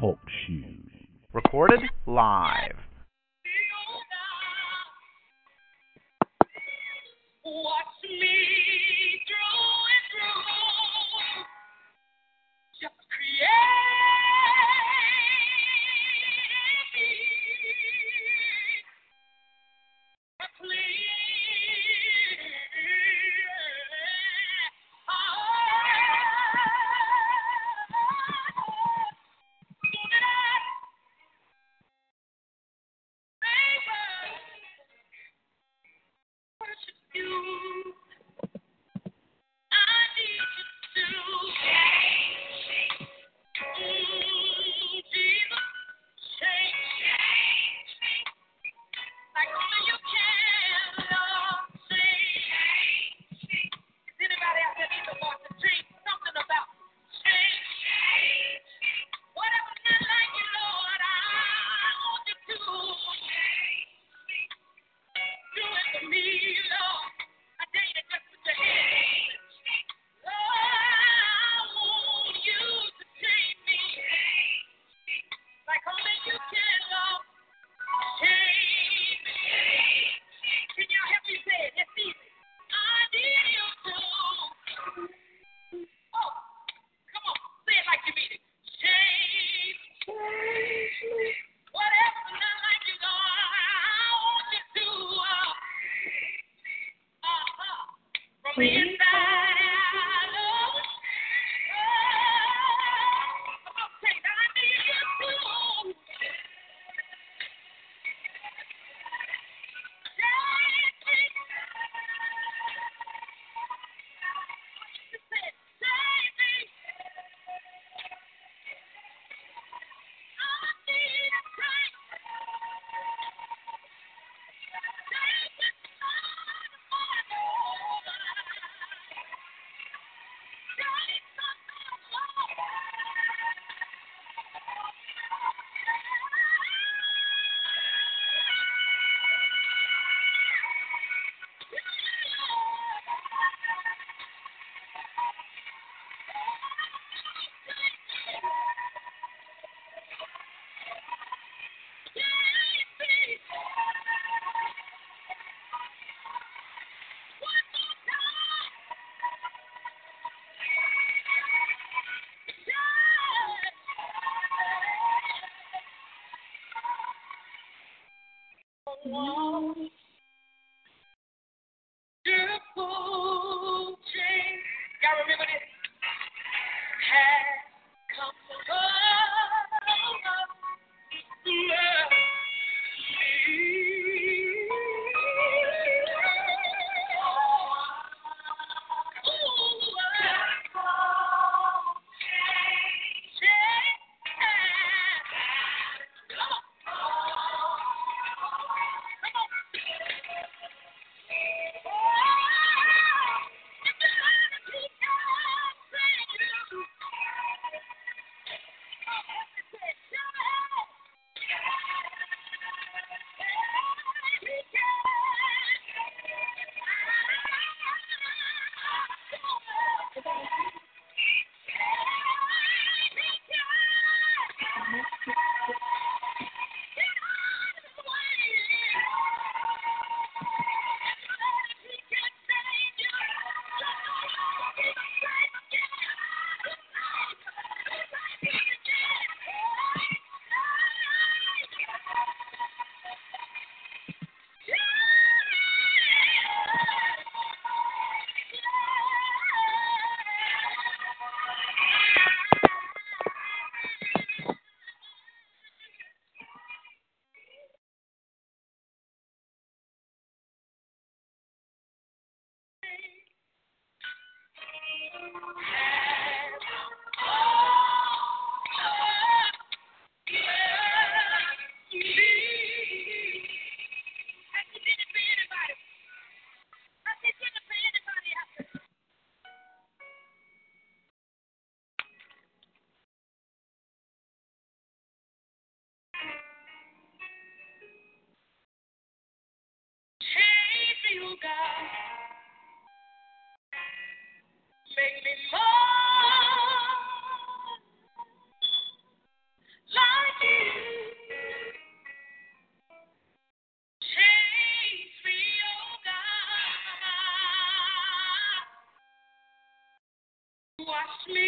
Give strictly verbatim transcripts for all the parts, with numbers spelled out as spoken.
Talk shoes. Recorded live. Watch me through and through. Just create me a You. Yeah.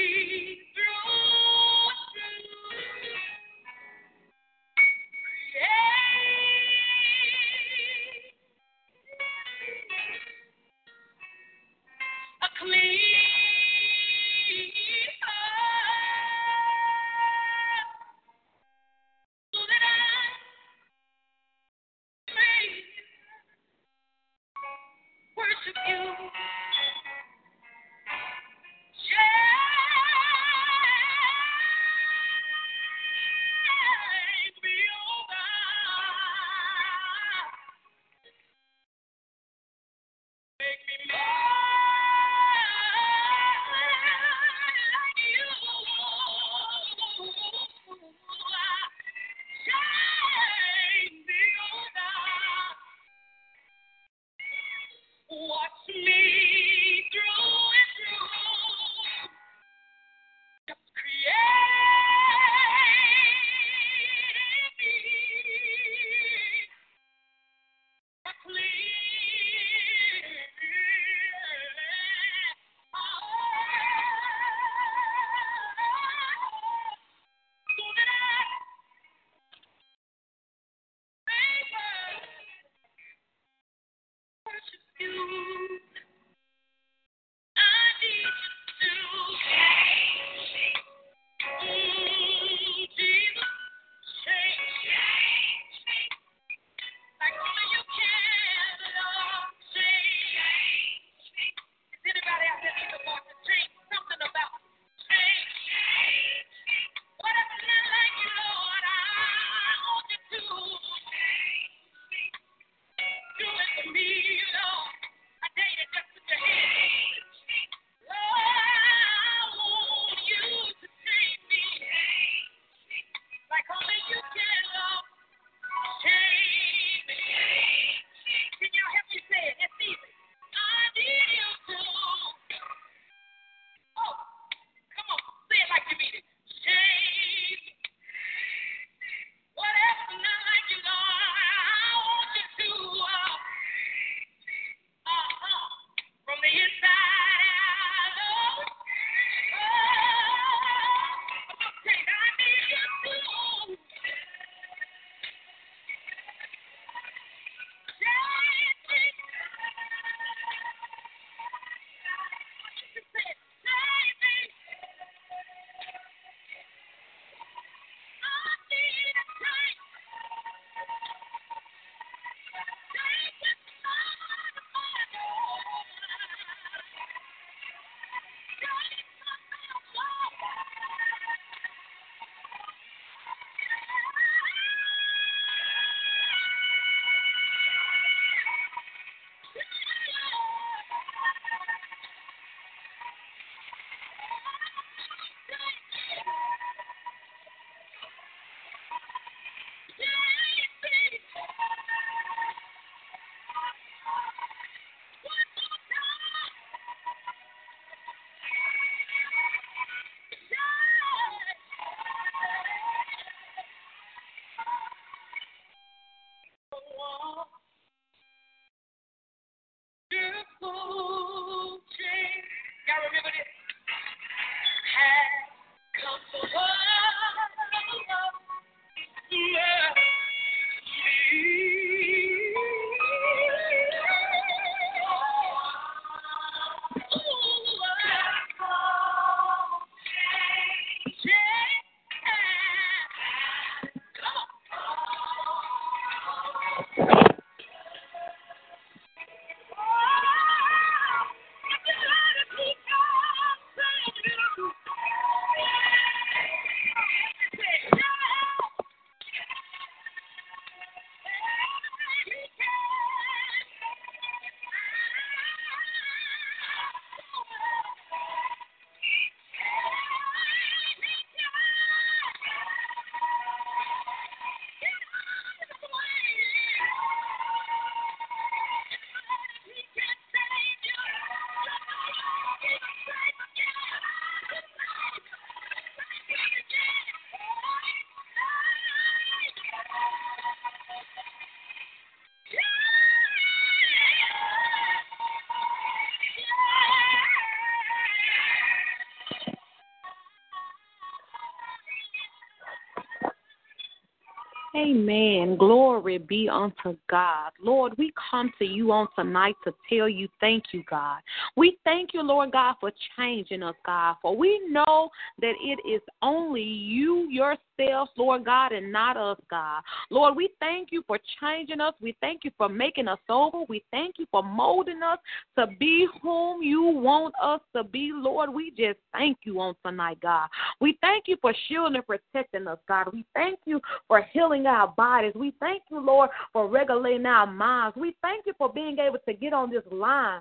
Amen. Glory be unto God. Lord, we come to you on tonight to tell you thank you, God. We thank you, Lord God, for changing us, God, for we know that it is only you yourself, Lord God, and not us, God. Lord, we thank you for changing us. We thank you for making us over. We thank you for molding us to be whom you want us to be, Lord. We just thank you on tonight, God. We thank you for shielding and protecting us, God. We thank you for healing our bodies. We thank you, Lord, for regulating our minds. We thank you for being able to get on this line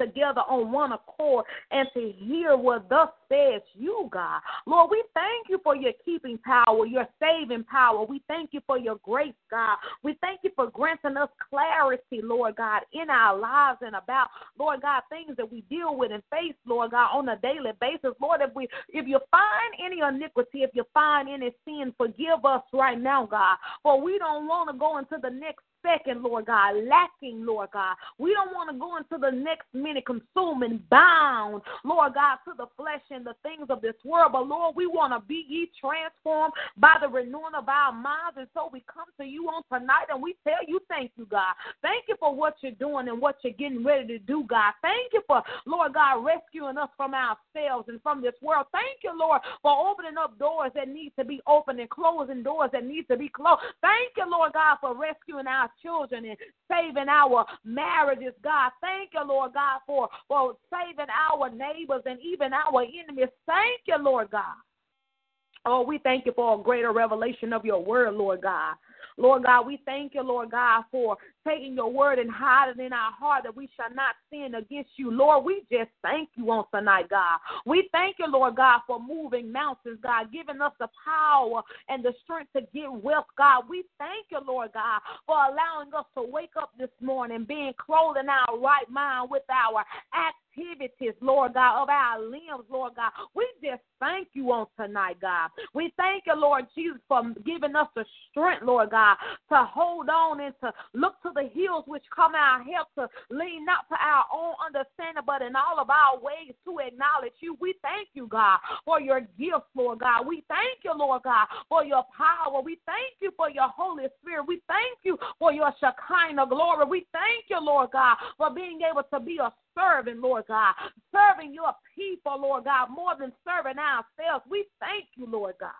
together on one accord and to hear what thus says you, God. Lord, we thank you for your keeping power, your saving power. We thank you for your grace, God. We thank you for granting us clarity, Lord God, in our lives and about, Lord God, things that we deal with and face, Lord God, on a daily basis. Lord, if we, if you find any iniquity, if you find any sin, forgive us right now, God, for we don't want to go into the next second, Lord God, lacking, Lord God. We don't want to go into the next minute consuming, bound, Lord God, to the flesh and the things of this world. But, Lord, we want to be ye transformed by the renewing of our minds. And so we come to you on tonight and we tell you thank you, God. Thank you for what you're doing and what you're getting ready to do, God. Thank you for, Lord God, rescuing us from ourselves and from this world. Thank you, Lord, for opening up doors that need to be opened and closing doors that need to be closed. Thank you, Lord God, for rescuing our children and saving our marriages, God. Thank you, Lord God, for, for saving our neighbors and even our enemies. Thank you, Lord God. Oh, we thank you for a greater revelation of your word, Lord God. Lord God, we thank you, Lord God, for taking your word and hiding in our heart that we shall not sin against you. Lord, we just thank you on tonight, God. We thank you, Lord God, for moving mountains, God, giving us the power and the strength to get wealth, God. We thank you, Lord God, for allowing us to wake up this morning, being clothed in our right mind with our acts. Activities, Lord God, of our limbs, Lord God. We just thank you on tonight, God. We thank you, Lord Jesus, for giving us the strength, Lord God, to hold on and to look to the hills which come our help, to lean not to our own understanding, but in all of our ways to acknowledge you. We thank you, God, for your gifts, Lord God. We thank you, Lord God, for your power. We thank you for your Holy Spirit. We thank you for your Shekinah glory. We thank you, Lord God, for being able to be a serving, Lord God, serving your people, Lord God, more than serving ourselves. We thank you, Lord God.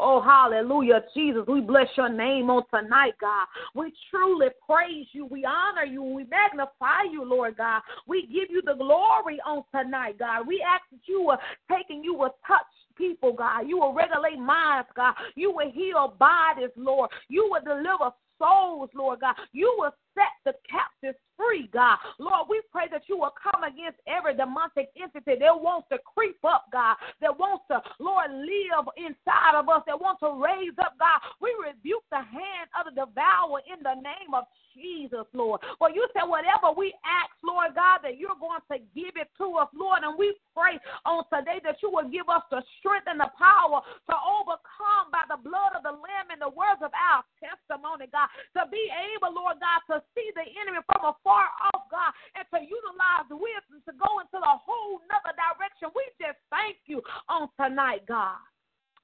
Oh, hallelujah, Jesus. We bless your name on tonight, God. We truly praise you. We honor you. We magnify you, Lord God. We give you the glory on tonight, God. We ask that you are taking you a touch. People, God, you will regulate minds, God. You will heal bodies, Lord. You will deliver souls, Lord God. You will set the captives free, God. Lord, we pray that you will come against every demonic entity that wants to creep up, God, that wants to, Lord, live inside of us, that wants to raise up, God. We rebuke the hand of the devourer in the name of Jesus, Lord. For you said whatever we ask, Lord God, that you're going to give it to us, Lord. And we pray on today that you will give us the strength and the power to overcome by the blood of the Lamb and the words of our testimony, God, to be able, Lord God, to see the enemy from afar off, God, and to utilize the wisdom to go into a whole nother direction. We just thank you on tonight, God.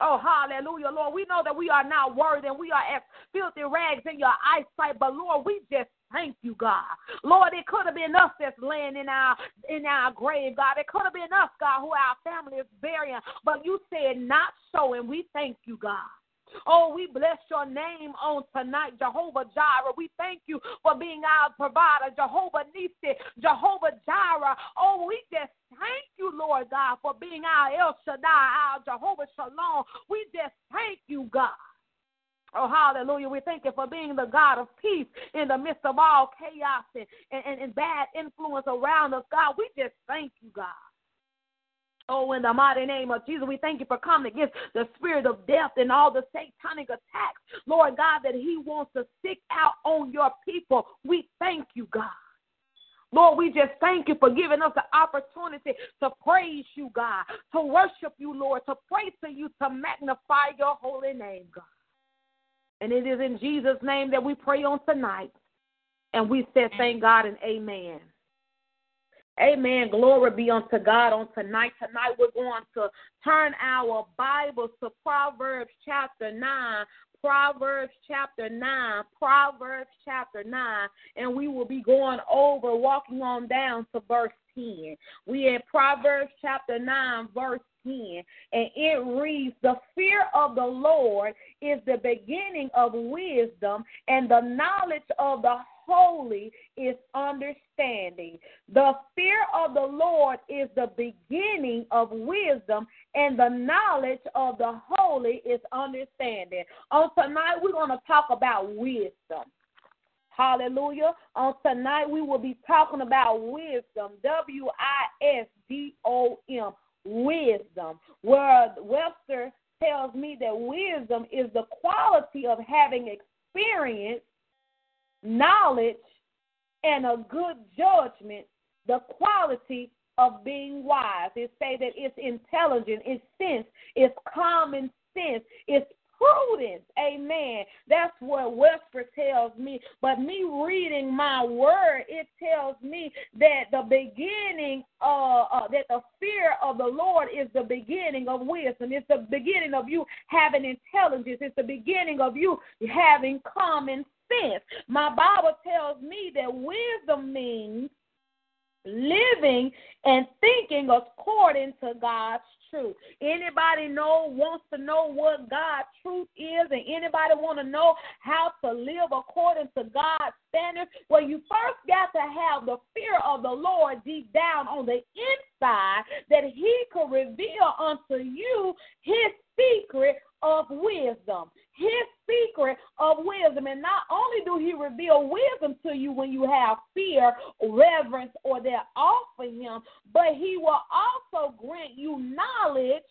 Oh, hallelujah, Lord. We know that we are not worthy and we are as filthy rags in your eyesight, but, Lord, we just thank you, God. Lord, it could have been us that's laying in our in our grave, God. It could have been us, God, who our family is burying, but you said not so, and we thank you, God. Oh, we bless your name on tonight, Jehovah Jireh. We thank you for being our provider, Jehovah Nissi, Jehovah Jireh. Oh, we just thank you, Lord God, for being our El Shaddai, our Jehovah Shalom. We just thank you, God. Oh, hallelujah. We thank you for being the God of peace in the midst of all chaos and, and, and bad influence around us, God. We just thank you, God. Oh, in the mighty name of Jesus, we thank you for coming against the spirit of death and all the satanic attacks, Lord God, that he wants to stick out on your people. We thank you, God. Lord, we just thank you for giving us the opportunity to praise you, God, to worship you, Lord, to pray to you, to magnify your holy name, God. And it is in Jesus' name that we pray on tonight. And we said thank God and amen. Amen. Glory be unto God on tonight. Tonight we're going to turn our Bibles to Proverbs chapter nine. Proverbs chapter nine. Proverbs chapter nine. And we will be going over, walking on down to verse ten. We in Proverbs chapter nine, verse ten. And it reads, "The fear of the Lord is the beginning of wisdom, and the knowledge of the holy is understanding." The fear of the Lord is the beginning of wisdom, and the knowledge of the holy is understanding. On tonight, we're going to talk about wisdom. Hallelujah. On tonight, we will be talking about wisdom, W I S D O M, wisdom, where Webster tells me that wisdom is the quality of having experience, knowledge, and a good judgment, the quality of being wise. It say that it's intelligent, it's sense, it's common sense, it's prudence. Amen. That's what Webster tells me. But me reading my word, it tells me that the beginning of, uh, that the fear of the Lord is the beginning of wisdom. It's the beginning of you having intelligence. It's the beginning of you having common sense. My Bible tells me that wisdom means living and thinking according to God's truth. Anybody know, wants to know what God's truth is, and anybody want to know how to live according to God's standards? Well, you first got to have the fear of the Lord deep down on the inside, that he could reveal unto you his secret of wisdom, his secret of wisdom. And not only do he reveal wisdom to you when you have fear, reverence, or that awe for him, but he will also grant you knowledge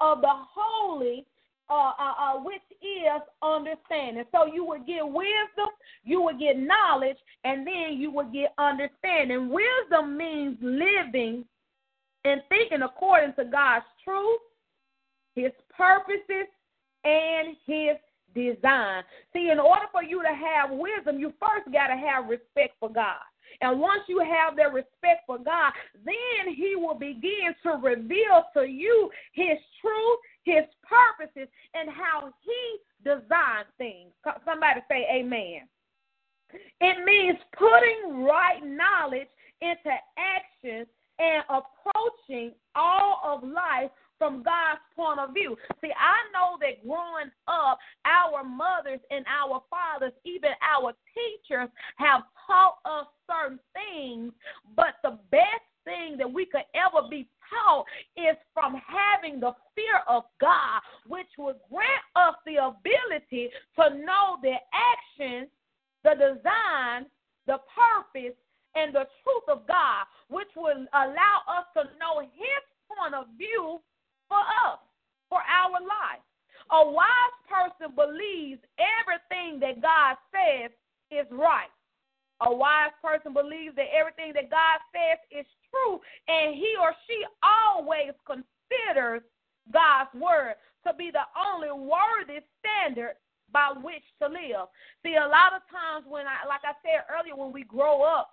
of the holy, uh, uh, uh, which is understanding. So you will get wisdom, you will get knowledge, and then you will get understanding. Wisdom means living and thinking according to God's truth, his purposes, and his design. See, in order for you to have wisdom, you first got to have respect for God. And once you have that respect for God, then he will begin to reveal to you his truth, his purposes, and how he designed things. Somebody say amen. It means putting right knowledge into action and approaching all of life from God's point of view. See, I know that growing up, our mothers and our fathers, even our teachers, have taught us certain things, but the best thing that we could ever be taught is from having the fear of God, which will grant us the ability to know the actions, the design, the purpose, and the truth of God, which will allow us to know his point of view for us, for our life. A wise person believes everything that God says is right. A wise person believes that everything that God says is true, and he or she always considers God's word to be the only worthy standard by which to live. See, a lot of times when I, like I said earlier, when we grow up,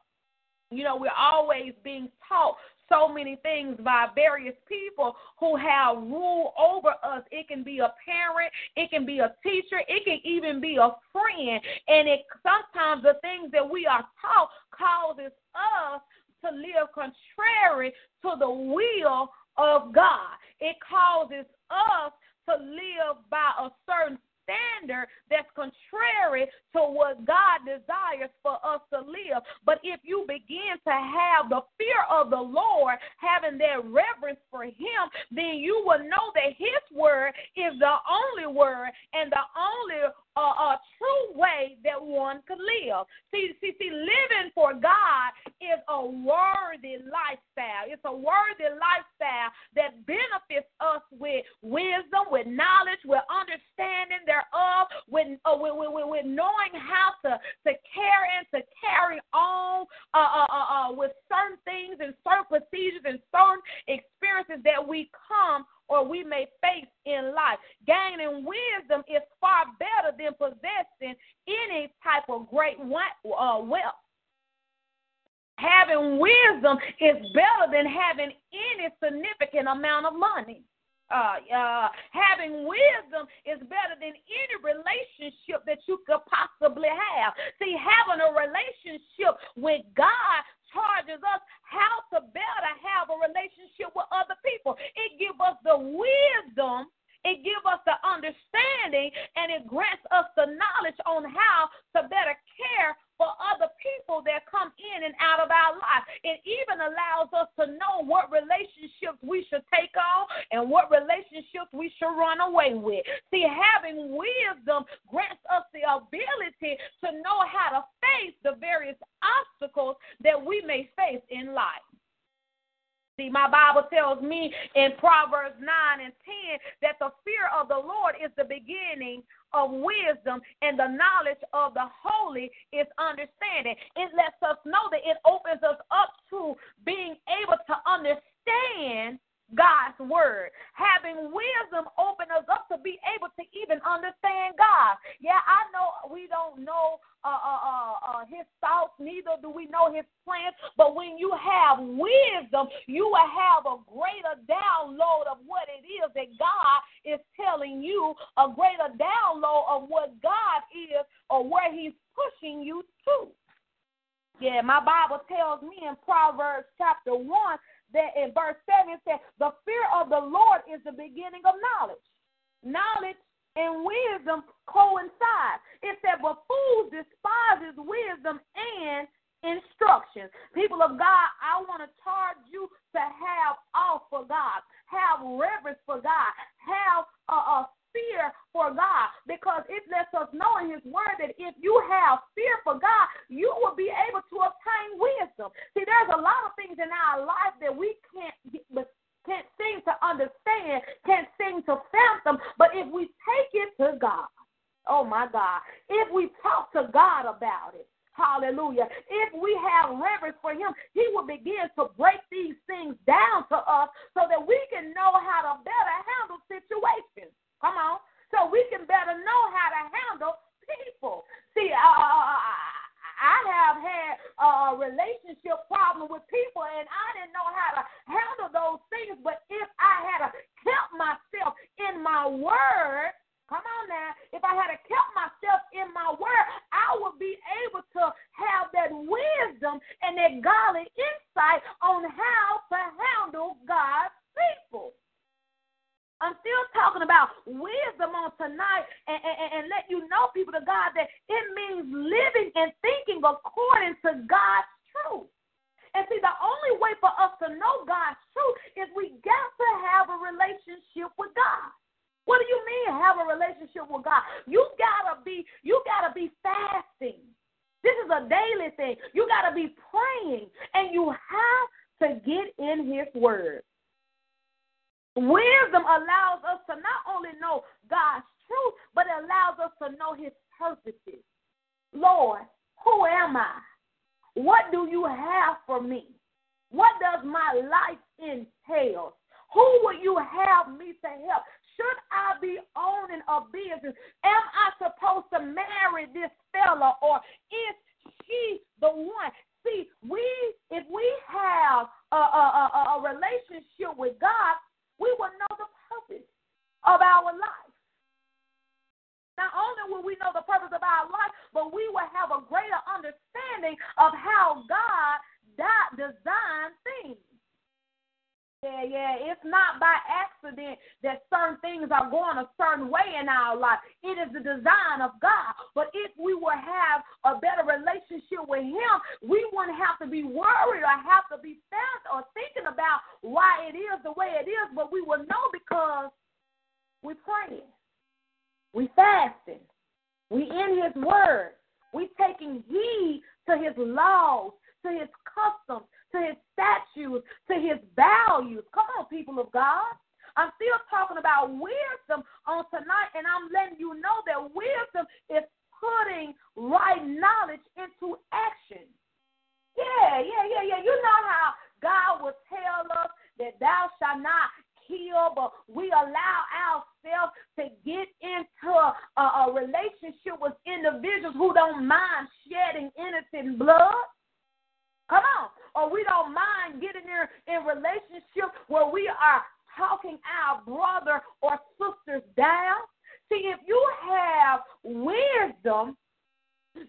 you know, we're always being taught so many things by various people who have rule over us. It can be a parent, it can be a teacher, it can even be a friend. And it sometimes the things that we are taught causes us to live contrary to the will of God. It causes us to live by a certain standard that's contrary to what God desires for us to live. But if you begin to have the fear of the Lord, having that reverence for him, then you will know that his word is the only word and the only uh, uh, true way that one could live. See, see, see, living for God is a worthy lifestyle. It's a worthy lifestyle that benefits us with wisdom, with knowledge, with understanding thereof, with, uh, with, with, with knowing how to, to care and to carry on uh, uh, uh, uh, with certain things and certain procedures and certain experiences that we come or we may face in life. Gaining wisdom is far better than possessing any type of great wealth. Having wisdom is better than having any significant amount of money. Uh, uh, having wisdom is better than any relationship that you could possibly have. See, having a relationship with God charges us how to better have a relationship with other people. It gives us the wisdom, it gives us the understanding, and it grants us the knowledge on how to better care for other people that come in and out of our life. It even allows us to know what relationships we should take on and what relationships we should run away with. See, having wisdom grants us the ability to know how to face the various obstacles that we may face in life. See, my Bible tells me in Proverbs nine and ten that the fear of the Lord is the beginning of wisdom, and the knowledge of the holy is understanding. It lets us know that it opens us up to being able to understand God's word. Having wisdom opens us up to be able to even understand God. Yeah, I know we don't know uh, uh, uh, uh, his thoughts, neither do we know his plans, but when you have wisdom, you will have a greater download of what it is that God is telling you, a greater download of what God is or where he's pushing you to. Yeah, my Bible tells me in Proverbs chapter one, that in verse seven it says, the fear of the Lord is the beginning of knowledge. Knowledge and wisdom coincide. It said, but fools despises wisdom and instruction. People of God, I want to charge you to have awe for God, have reverence for God, have a, a fear for God, because it lets us know in his word that if you have fear for God, you will be able to obtain wisdom. See, there's a lot of things in our life that we can't can't seem to understand, can't seem to fathom, but if we take it to God, oh my God, if we talk to God about it, hallelujah, if we have reverence for him, he will begin to break these things down to us so that we can know how to better handle situations. Come on, so we can better know how to handle people. See, uh, I have had a relationship problem with people, and I didn't know how to handle those things, but if I had to kept myself in my word, come on now, if I had to kept myself in my word, I would be able to have that wisdom and that godly insight on how to handle God's people. I'm still talking about wisdom on tonight, and, and, and let you know, people of God, that it means living and thinking according to God's truth. And see, the only way for us to know God's truth is we got to have a relationship with God. What do you mean have a relationship with God? You gotta be, you gotta be fasting. This is a daily thing. You gotta be praying, and you have to get in his word. Wisdom allows us to not only know God's truth, but it allows us to know his purposes. Lord, who am I? What do you have for me? What does my life entail? Who will you have me to help? Should I be owning a business? Am I supposed to marry this fella, or is she the one? See, we if we have a, a, a, a relationship with God, we will know the purpose of our life. Not only will we know the purpose of our life, but we will have a greater understanding of how God designed things. Yeah, yeah, it's not by accident that certain things are going a certain way in our life. It is the design of God. But if we would have a better relationship with him, we wouldn't have to be worried or have to be fast or thinking about why it is the way it is, but we will know because we're praying, we're fasting, we're in his word, we're taking heed to his laws, to his customs, to his statutes, to his values. Come on, people of God. I'm still talking about wisdom on tonight, and I'm letting you know that wisdom is putting right knowledge into action. Yeah, yeah, yeah, yeah. You know how God will tell us that thou shalt not kill, but we allow ourselves to get into a, a relationship with individuals who don't mind shedding innocent blood. Come on. talking our brother or sisters down. See, if you have wisdom,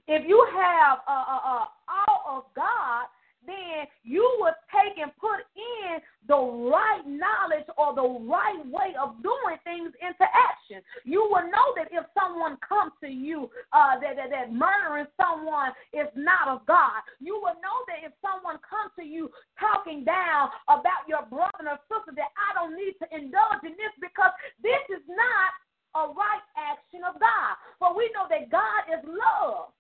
if you have uh, uh, uh, all of God, then you would take and put in the right knowledge or the right way of doing things into action. You will know that if someone comes to you uh, that, that, that murdering someone is not of God. You will know that if someone comes to you talking down about your brother or sister, that I don't need to indulge in this because this is not a right action of God. For we know that God is love.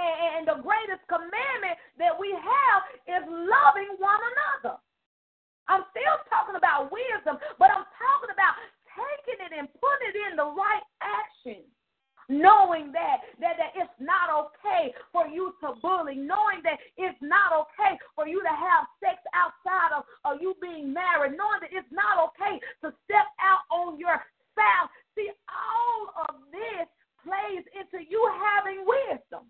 And the greatest commandment that we have is loving one another. I'm still talking about wisdom, but I'm talking about taking it and putting it in the right action, knowing that, that, that it's not okay for you to bully, knowing that it's not okay for you to have sex outside of, of you being married, knowing that it's not okay to step out on your spouse. See, all of this plays into you having wisdom.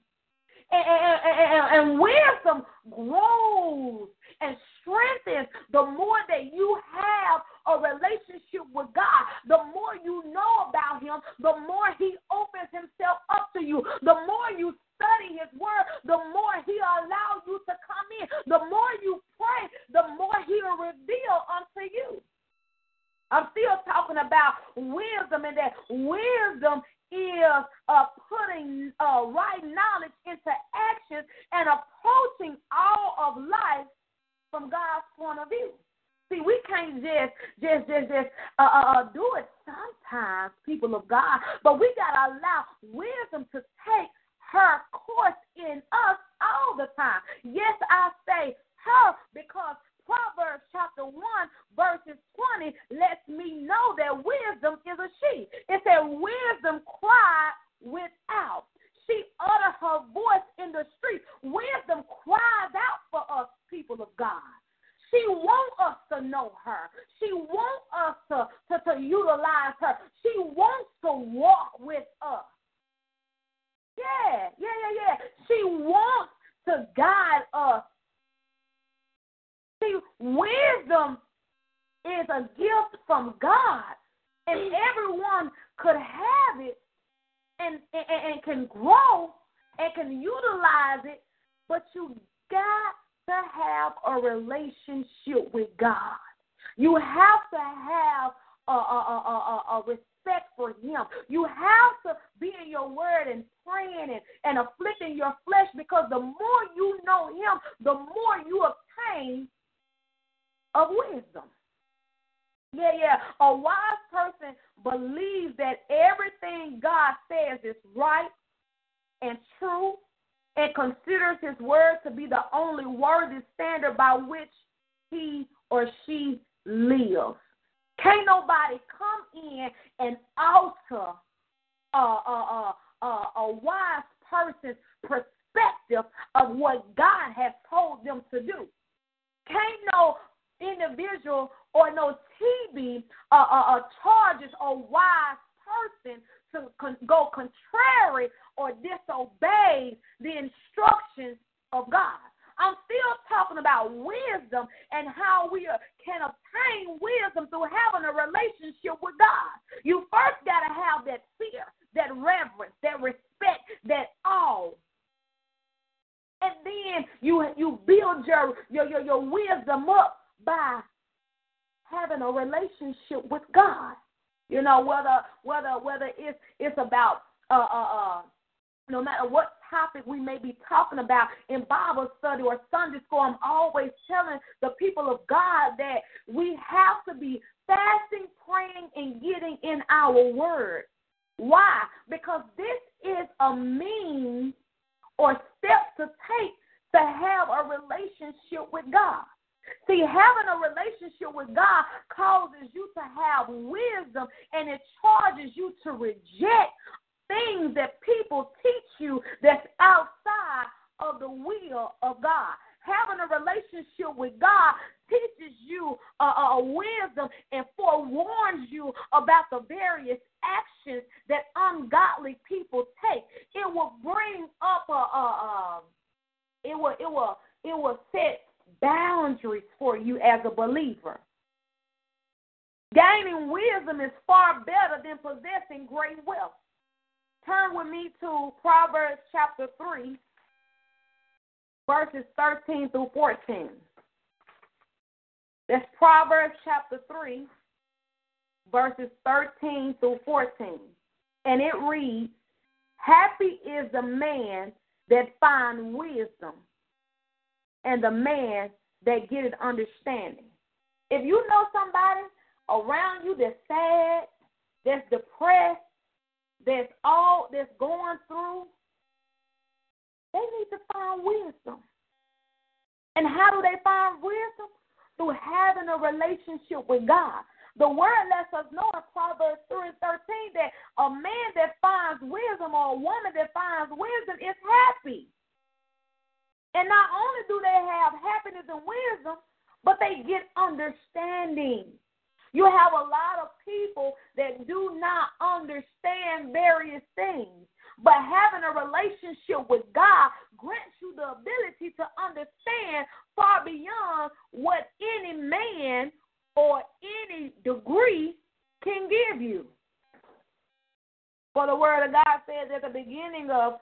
And, and, and, and wisdom grows and strengthens the more that you have a relationship with God. The more you know about him, the more he opens himself up to you. The more you study his word, the more he allows you to come in. The more you pray, the more he will reveal unto you. I'm still talking about wisdom, and that wisdom is uh, putting uh, right knowledge into action and approaching all of life from God's point of view. See, we can't just just just just uh, uh, do it sometimes, people of God, but we gotta allow wisdom to take her course in us all the time. Yes, I say her because Proverbs chapter one, verses twenty lets me know that wisdom is a she. It said, wisdom cried without. She uttered her voice in the street. Wisdom cries out for us, people of God. She wants us to know her. She wants us to, to, to utilize her. She wants to walk with us. Yeah, yeah, yeah, yeah. She wants to guide us. See, wisdom is a gift from God, and everyone could have it and, and, and can grow and can utilize it, but you got to have a relationship with God. You have to have a, a, a, a, a respect for him. You have to be in your word and praying and, and afflicting your flesh, because the more you know him, the more you obtain of wisdom. Yeah, yeah. A wise person believes that everything God says is right and true, and considers his word to be the only worthy standard by which he or she lives. Can't nobody come in and alter a, a, a, a, a wise person's perspective of what God has told them to do. Can't no individual or no T V uh, uh, uh, charges a wise person to con- go contrary or disobey the instructions of God. I'm still talking about wisdom and how we uh, can obtain wisdom through having a relationship with God. You first got to have that fear, that reverence, that respect, that awe. And then you you build your, your, your, your wisdom up by having a relationship with God. You know, whether whether whether it's it's about uh, uh, uh, no matter what topic we may be talking about in Bible study or Sunday school, I'm always telling the people of God that we have to be fasting, praying, and getting in our word. Why? Because this is a means or steps to take to have a relationship with God. See, having a relationship with God causes you to have wisdom, and it charges you to reject things that people teach you that's outside of the will of God. Having a relationship with God teaches you a uh, uh, wisdom and forewarns you about the various actions that ungodly people take. It will bring up a, a, a it will it will it will set boundaries for you as a believer. Gaining wisdom is far better than possessing great wealth. Turn with me to Proverbs chapter three, verses thirteen through fourteen. That's Proverbs chapter three, verses thirteen through fourteen. And it reads, "Happy is the man that finds wisdom, and the man that getteth understanding." If you know somebody around you that's sad, that's depressed, that's all that's going through, they need to find wisdom. And how do they find wisdom? Through having a relationship with God. The word lets us know in Proverbs three and thirteen that a man that finds wisdom or a woman that finds wisdom is happy. And not only do they have happiness and wisdom, but they get understanding. You have a lot of people that do not understand various things, but having a relationship with God grants you the ability to understand far beyond what any man or any degree can give you. For the word of God says at the beginning of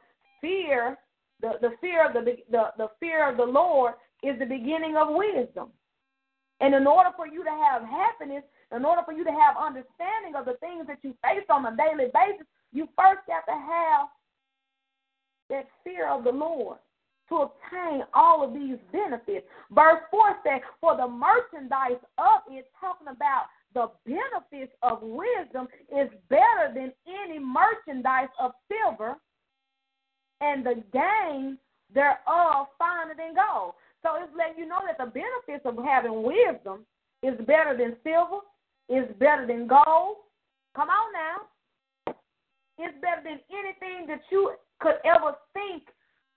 fear, the, the fear of the, the the fear of the Lord is the beginning of wisdom. And in order for you to have happiness, in order for you to have understanding of the things that you face on a daily basis, you first have to have that fear of the Lord to obtain all of these benefits. Verse four says, "For the merchandise of it," talking about the benefits of wisdom, "is better than any merchandise of silver, and the gain thereof finer than gold." So it's letting you know that the benefits of having wisdom is better than silver, is better than gold. Come on now. It's better than anything that you could ever think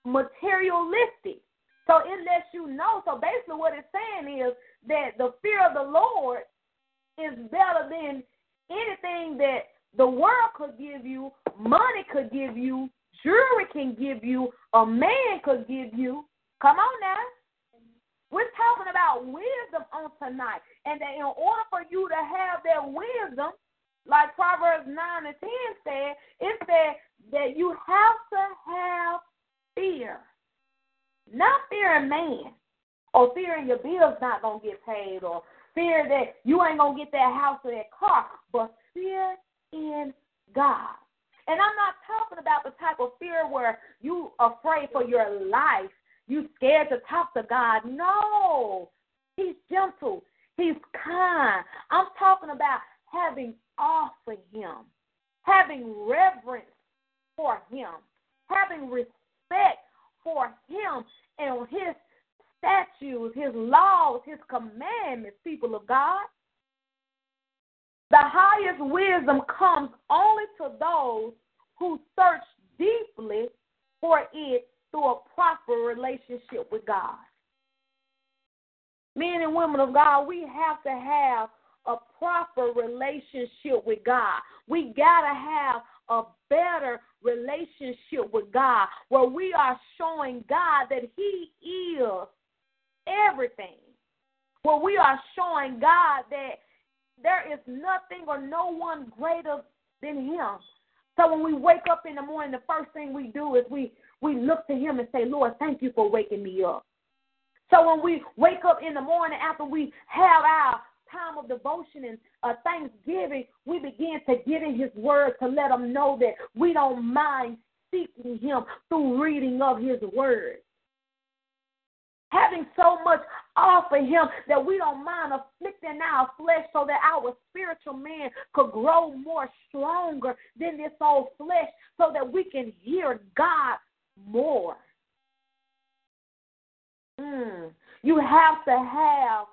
materialistic. So it lets you know. So basically what it's saying is that the fear of the Lord is better than anything that the world could give you, money could give you, jewelry can give you, a man could give you. Come on now. We're talking about wisdom on tonight. And that in order for you to have that wisdom, like Proverbs nine and ten said, it said that you have to have fear. Not fearing man, or fearing your bill's not going to get paid, or fear that you ain't going to get that house or that car, but fear in God. And I'm not talking about the type of fear where you afraid for your life, you scared to talk to God. No, he's gentle. He's kind. I'm talking about having awe for him, having reverence for him, having respect for him and his statutes, his laws, his commandments, people of God. The highest wisdom comes only to those who search deeply for it through a proper relationship with God. Men and women of God, we have to have a proper relationship with God. We got to have a better relationship with God where we are showing God that he is everything, where we are showing God that there is nothing or no one greater than him. So when we wake up in the morning, the first thing we do is we, we look to him and say, "Lord, thank you for waking me up." So when we wake up in the morning after we have our time of devotion and uh, thanksgiving, we begin to get in his word to let him know that we don't mind seeking him through reading of his word. Having so much awe for him that we don't mind afflicting our flesh so that our spiritual man could grow more stronger than this old flesh so that we can hear God more. Mm. You have to have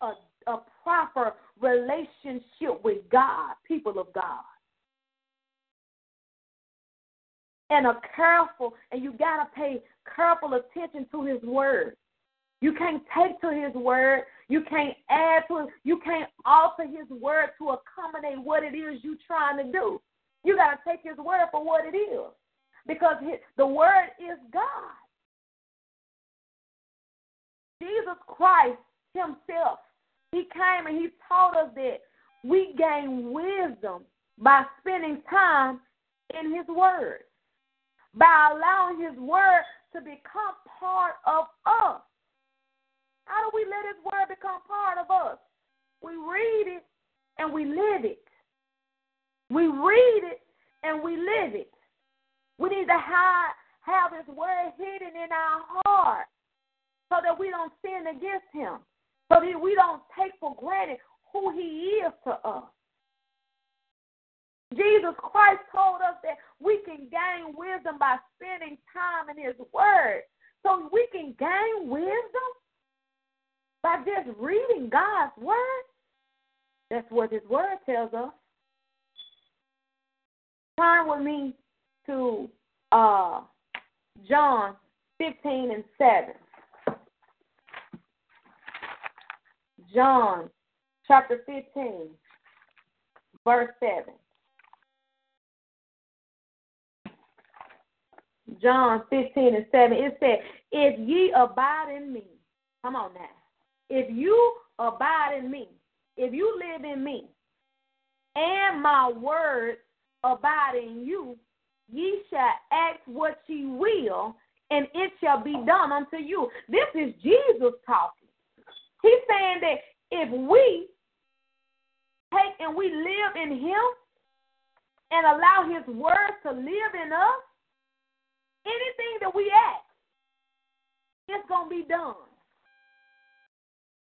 a, a proper relationship with God, people of God. And a careful, and you got to pay careful attention to his word. You can't take to his word. You can't add to it. You can't alter his word to accommodate what it is you're trying to do. You got to take his word for what it is, because his, the word is God. Jesus Christ himself, he came and he taught us that we gain wisdom by spending time in his word, by allowing his word to become part of us. How do we let his word become part of us? We read it and we live it. We read it and we live it. We need to hide, have his word hidden in our heart so that we don't sin against him, so that we don't take for granted who he is to us. Jesus Christ told us that we can gain wisdom by spending time in his word. So we can gain wisdom by just reading God's word. That's what his word tells us. Turn with me to uh, John fifteen and seven. John chapter fifteen, verse seven. John fifteen and seven, it said, if ye abide in me, come on now, if you abide in me, if you live in me, and my word abide in you, ye shall ask what ye will, and it shall be done unto you. This is Jesus talking. He's saying that if we take and we live in him and allow his word to live in us, anything that we ask, it's going to be done.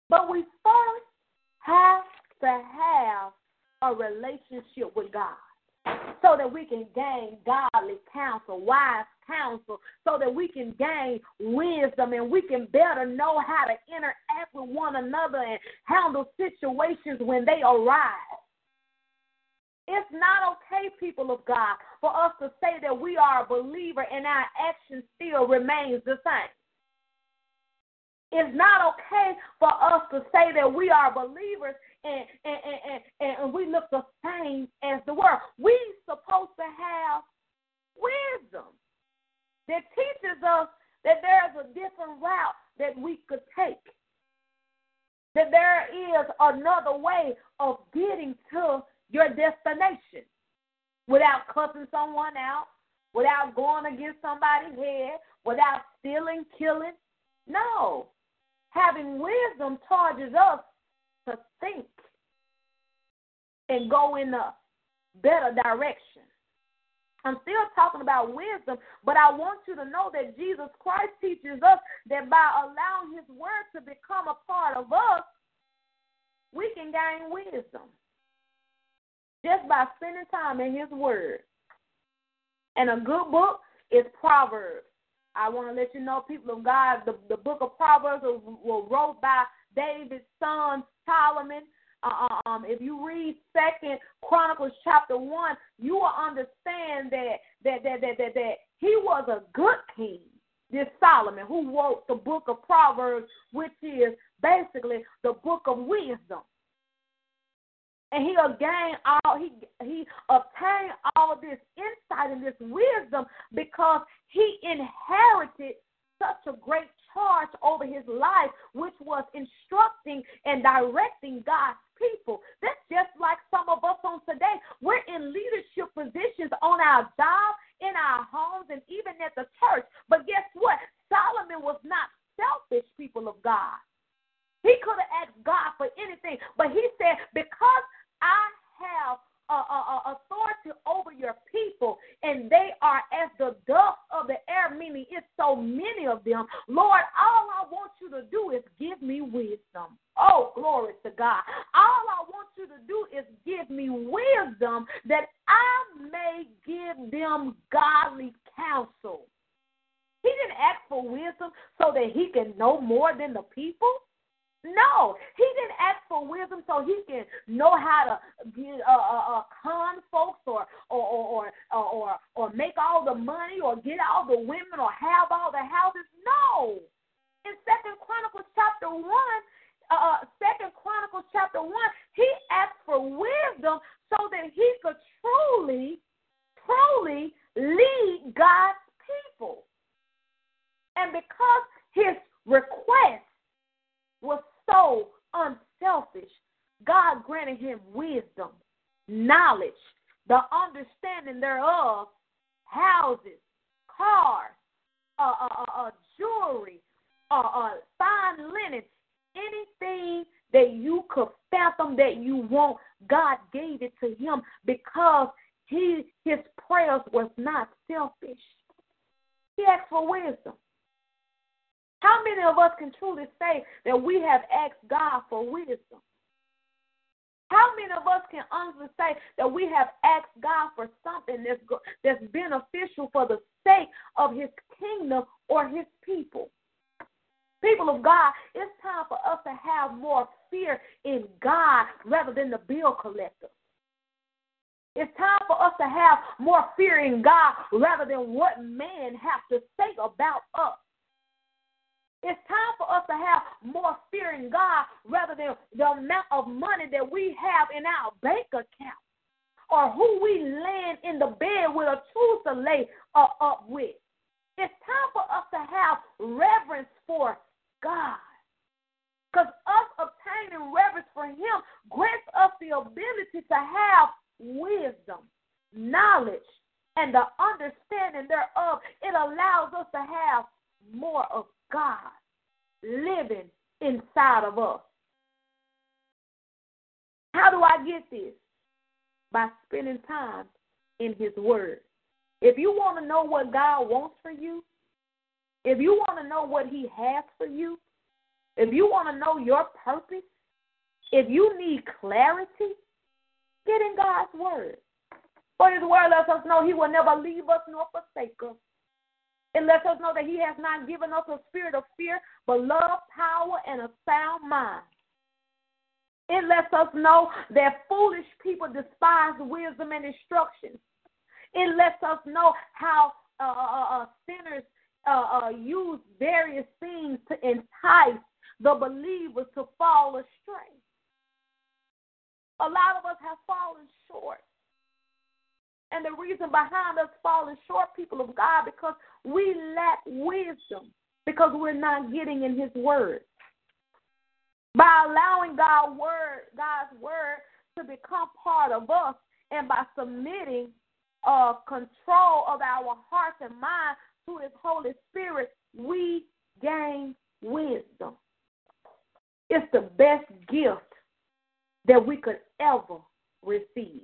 But we first have to have a relationship with God so that we can gain godly counsel, wise counsel, so that we can gain wisdom and we can better know how to interact with one another and handle situations when they arise. It's not okay, people of God, for us to say that we are a believer and our action still remains the same. It's not okay for us to say that we are believers and, and, and, and, and we look the same as the world. We're supposed to have wisdom that teaches us that there is a different route that we could take, that there is another way of getting to your destination without cussing someone out, without going against somebody's head, without stealing, killing. No. Having wisdom charges us to think and go in a better direction. I'm still talking about wisdom, but I want you to know that Jesus Christ teaches us that by allowing his word to become a part of us, we can gain wisdom. Just by spending time in his word. And a good book is Proverbs. I want to let you know, people of God, the, the book of Proverbs was, was wrote by David's son, Solomon. Um, if you read Second Chronicles chapter one, you will understand that, that, that, that, that, that he was a good king, this Solomon, who wrote the book of Proverbs, which is basically the book of wisdom. And he gained all he he obtained all this insight and this wisdom because he inherited such a great charge over his life, which was instructing and directing God's people. That's just like some of us on today. We're in leadership positions on our job, in our homes, and even at the church. But guess what? Solomon was not selfish, people of God. He could have asked God for anything, but he said, because I have uh, uh, authority over your people, and they are as the dust of the air, meaning it's so many of them, Lord, all I want you to do is give me wisdom. Oh, glory to God. All I want you to do is give me wisdom that I may give them godly counsel. He didn't ask for wisdom so that he can know more than the people. No, he didn't ask for wisdom so he can know how to uh, uh, uh, con folks or or, or or or or make all the money or get all the women or have all the houses. No. In Second Chronicles chapter one, uh, Second Chronicles chapter one, he asked for wisdom so that he could truly, truly lead God's people. And because his request was so unselfish, God granted him wisdom, knowledge, the understanding thereof, houses, cars, uh, uh, uh, jewelry, uh, uh, fine linen, anything that you could fathom that you want, God gave it to him because he his prayers was not selfish. He asked for wisdom. How many of us can truly say that we have asked God for wisdom? How many of us can honestly say that we have asked God for something that's go- that's beneficial for the sake of his kingdom or his people? People of God, it's time for us to have more fear in God rather than the bill collector. It's time for us to have more fear in God rather than what man has to say about us. It's time for us to have more fear in God rather than the amount of money that we have in our bank account or who we land in the bed with or choose to lay uh, up with. It's time for us to have reverence for God, because us obtaining reverence for him grants us the ability to have wisdom, knowledge, and the understanding thereof. It allows us to have more of God living inside of us. How do I get this? By spending time in his word. If you want to know what God wants for you, if you want to know what he has for you, if you want to know your purpose, if you need clarity, get in God's word. For his word lets us know he will never leave us nor forsake us. It lets us know that he has not given us a spirit of fear, but love, power, and a sound mind. It lets us know that foolish people despise wisdom and instruction. It lets us know how uh, uh, sinners uh, uh, use various things to entice the believers to fall astray. A lot of us have fallen short. And the reason behind us falling short, people of God, because we lack wisdom, because we're not getting in his word. By allowing God's word, God's word to become part of us, and by submitting uh, control of our hearts and minds to his Holy Spirit, we gain wisdom. It's the best gift that we could ever receive.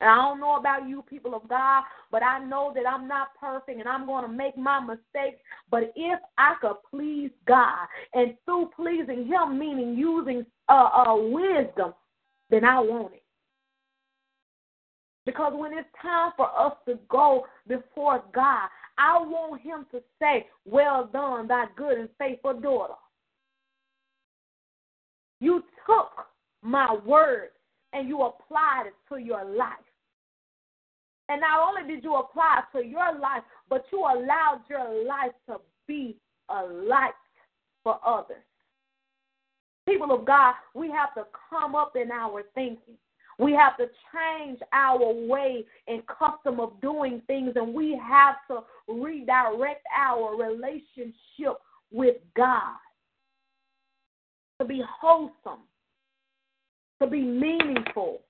And I don't know about you, people of God, but I know that I'm not perfect and I'm going to make my mistakes. But if I could please God, and through pleasing him, meaning using uh, uh, wisdom, then I want it. Because when it's time for us to go before God, I want him to say, "Well done, thy good and faithful daughter. You took my word and you applied it to your life. And not only did you apply it to your life, but you allowed your life to be a light for others." People of God, we have to come up in our thinking. We have to change our way and custom of doing things, and we have to redirect our relationship with God to be wholesome, to be meaningful,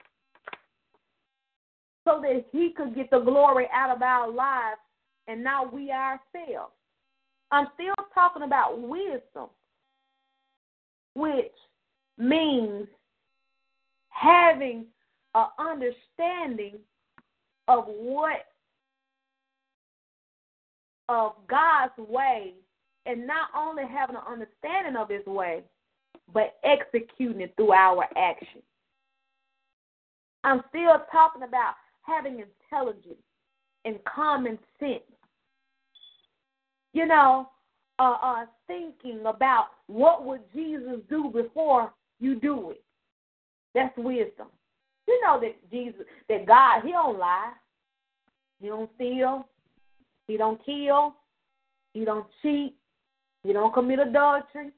so that he could get the glory out of our lives and not we ourselves. I'm still talking about wisdom, which means having an understanding of what, of God's way, and not only having an understanding of his way, but executing it through our actions. I'm still talking about having intelligence and common sense. You know, uh, uh, thinking about what would Jesus do before you do it. That's wisdom. You know that Jesus, that God, he don't lie. He don't steal. He don't kill. He don't cheat. He don't commit adultery.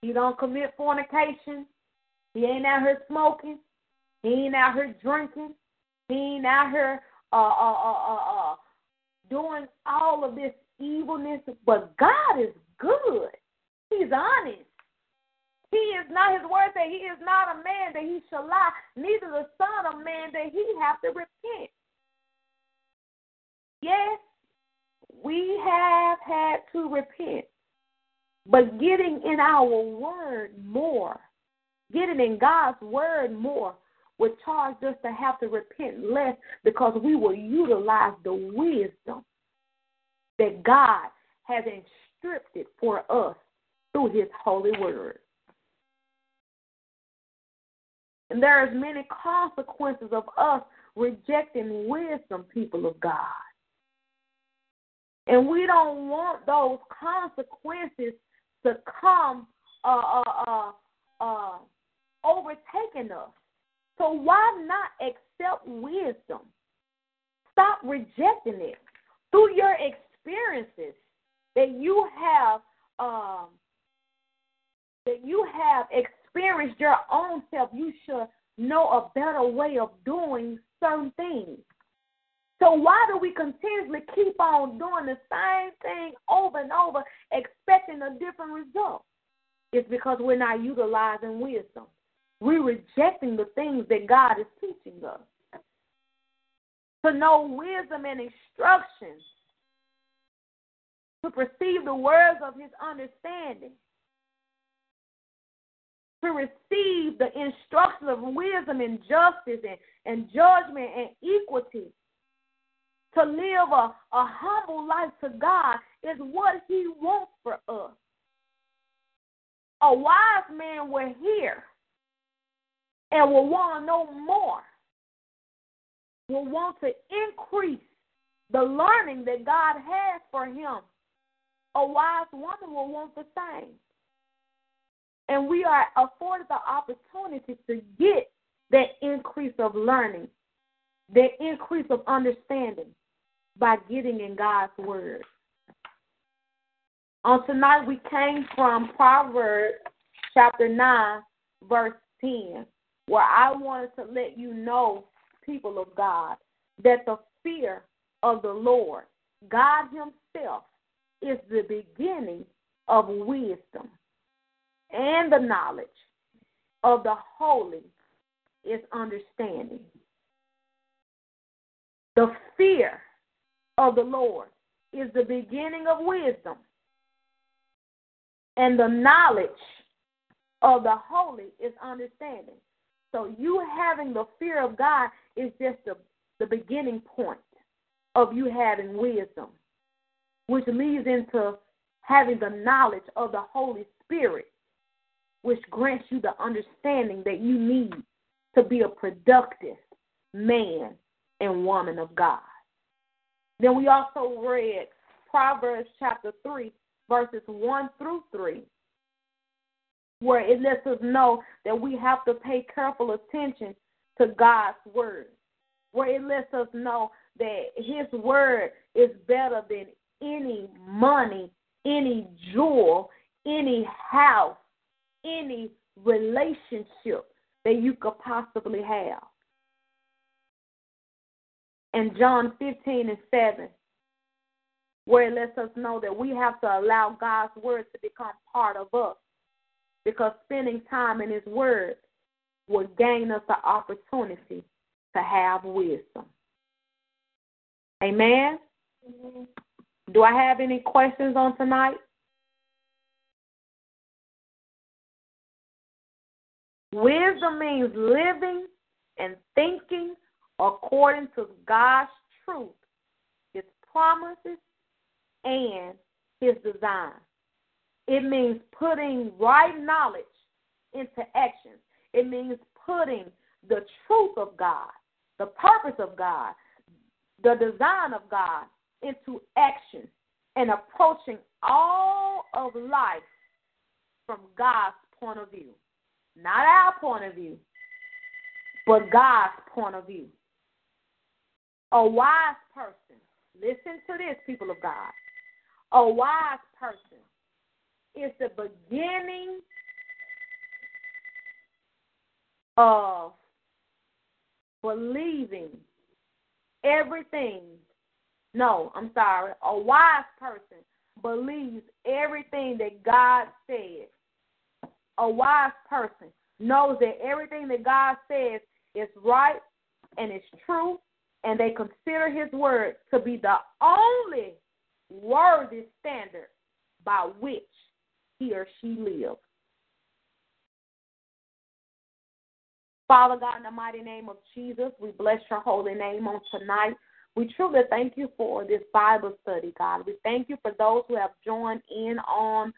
He don't commit fornication. He ain't out here smoking. He ain't out here drinking. He ain't out here uh, uh, uh, uh, uh, doing all of this evilness. But God is good. He's honest. He is not, his word said, he is not a man that he shall lie, neither the son of man that he have to repent. Yes, we have had to repent, but getting in our word more, getting in God's word more, would charge us to have to repent less because we will utilize the wisdom that God has inscripted for us through his holy word. And there is many consequences of us rejecting wisdom, people of God. And we don't want those consequences to come uh, uh, uh, uh, overtaking us. So why not accept wisdom? Stop rejecting it. Through your experiences that you have um, that you have experienced your own self, you should know a better way of doing certain things. So why do we continuously keep on doing the same thing over and over, expecting a different result? It's because we're not utilizing wisdom. We're rejecting the things that God is teaching us. To know wisdom and instruction, to perceive the words of his understanding, to receive the instruction of wisdom and justice and, and judgment and equity, to live a, a humble life to God is what he wants for us. A wise man will hear and will want to know more, will want to increase the learning that God has for him. A wise woman will want the same. And we are afforded the opportunity to get that increase of learning, that increase of understanding by getting in God's word. On tonight, we came from Proverbs chapter nine, verse ten. Where I wanted to let you know, people of God, that the fear of the Lord, God himself, is the beginning of wisdom, and the knowledge of the holy is understanding. The fear of the Lord is the beginning of wisdom, and the knowledge of the holy is understanding. So you having the fear of God is just the, the beginning point of you having wisdom, which leads into having the knowledge of the Holy Spirit, which grants you the understanding that you need to be a productive man and woman of God. Then we also read Proverbs chapter three, verses one through three. Where it lets us know that we have to pay careful attention to God's word, where it lets us know that his word is better than any money, any jewel, any house, any relationship that you could possibly have. And John fifteen and seven, where it lets us know that we have to allow God's word to become part of us, because spending time in his word will gain us the opportunity to have wisdom. Amen? Amen. Do I have any questions on tonight? Wisdom means living and thinking according to God's truth, his promises, and his design. It means putting right knowledge into action. It means putting the truth of God, the purpose of God, the design of God into action and approaching all of life from God's point of view. Not our point of view, but God's point of view. A wise person, listen to this, people of God, a wise person is the beginning of believing everything. No, I'm sorry. A wise person believes everything that God says a wise person knows that everything that God says is right and is true, and they consider his word to be the only worthy standard by which he or she lives. Father God, in the mighty name of Jesus, we bless your holy name on tonight. We truly thank you for this Bible study, God. We thank you for those who have joined in online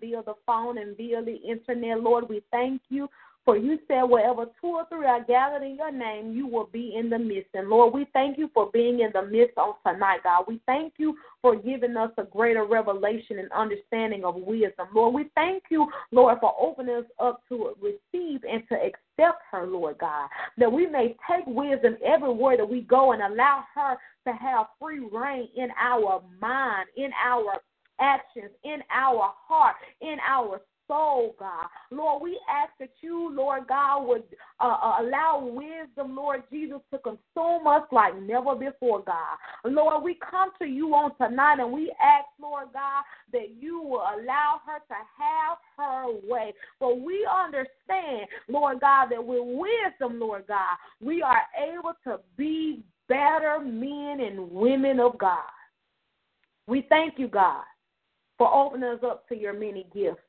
via the phone and via the internet. Lord, we thank you, for you said wherever two or three are gathered in your name, you will be in the midst. And Lord, we thank you for being in the midst on tonight, God. We thank you for giving us a greater revelation and understanding of wisdom. Lord, we thank you, Lord, for opening us up to receive and to accept. Accept her, Lord God, that we may take wisdom everywhere that we go and allow her to have free reign in our mind, in our actions, in our heart, in our soul, God. Lord, we ask that you, Lord God, would uh, allow wisdom, Lord Jesus, to consume us like never before, God. Lord, we come to you on tonight and we ask, Lord God, that you will allow her to have her way. For we understand, Lord God, that with wisdom, Lord God, we are able to be better men and women of God. We thank you, God, for opening us up to your many gifts.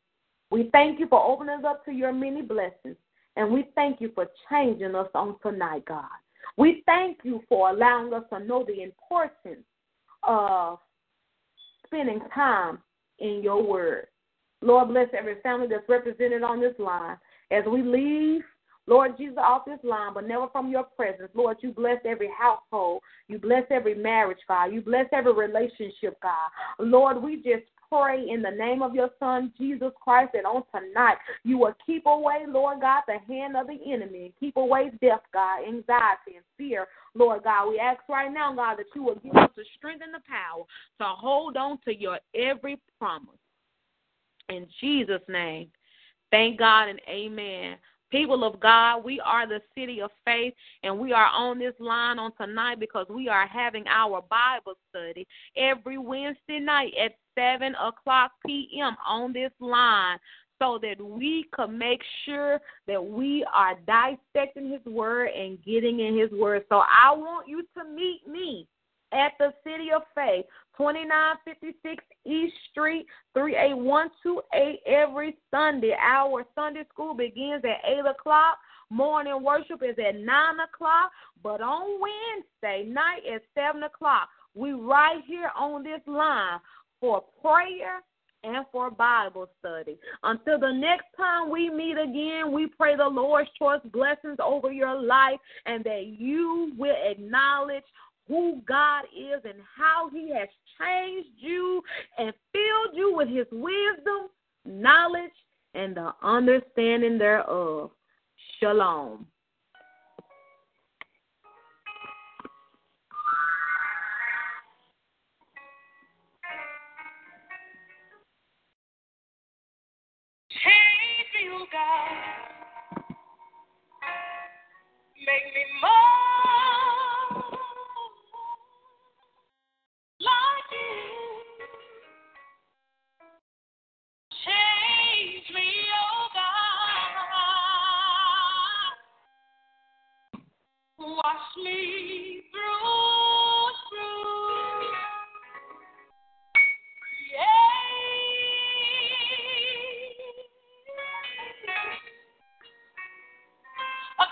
We thank you for opening us up to your many blessings, and we thank you for changing us on tonight, God. We thank you for allowing us to know the importance of spending time in your word. Lord, bless every family that's represented on this line. As we leave, Lord Jesus, off this line, but never from your presence. Lord, you bless every household. You bless every marriage, God. You bless every relationship, God. Lord, we just pray in the name of your Son, Jesus Christ, that on tonight you will keep away, Lord God, the hand of the enemy and keep away death, God, anxiety and fear. Lord God, we ask right now, God, that you will give us the strength and the power to hold on to your every promise. In Jesus' name, thank God and amen. People of God, we are the City of Faith, and we are on this line on tonight because we are having our Bible study every Wednesday night at seven o'clock p.m. on this line so that we could make sure that we are dissecting his word and getting in his word. So I want you to meet me at the City of Faith, twenty-nine fifty-six East Street, three eight one two eight, every Sunday. Our Sunday school begins at eight o'clock. Morning worship is at nine o'clock. But on Wednesday night at seven o'clock, we right here on this line for prayer and for Bible study. Until the next time we meet again, we pray the Lord's choice blessings over your life and that you will acknowledge who God is and how he has changed you and filled you with his wisdom, knowledge, and the understanding thereof. Shalom. Change me, oh God. Make me more. Wash me through, through, yeah, a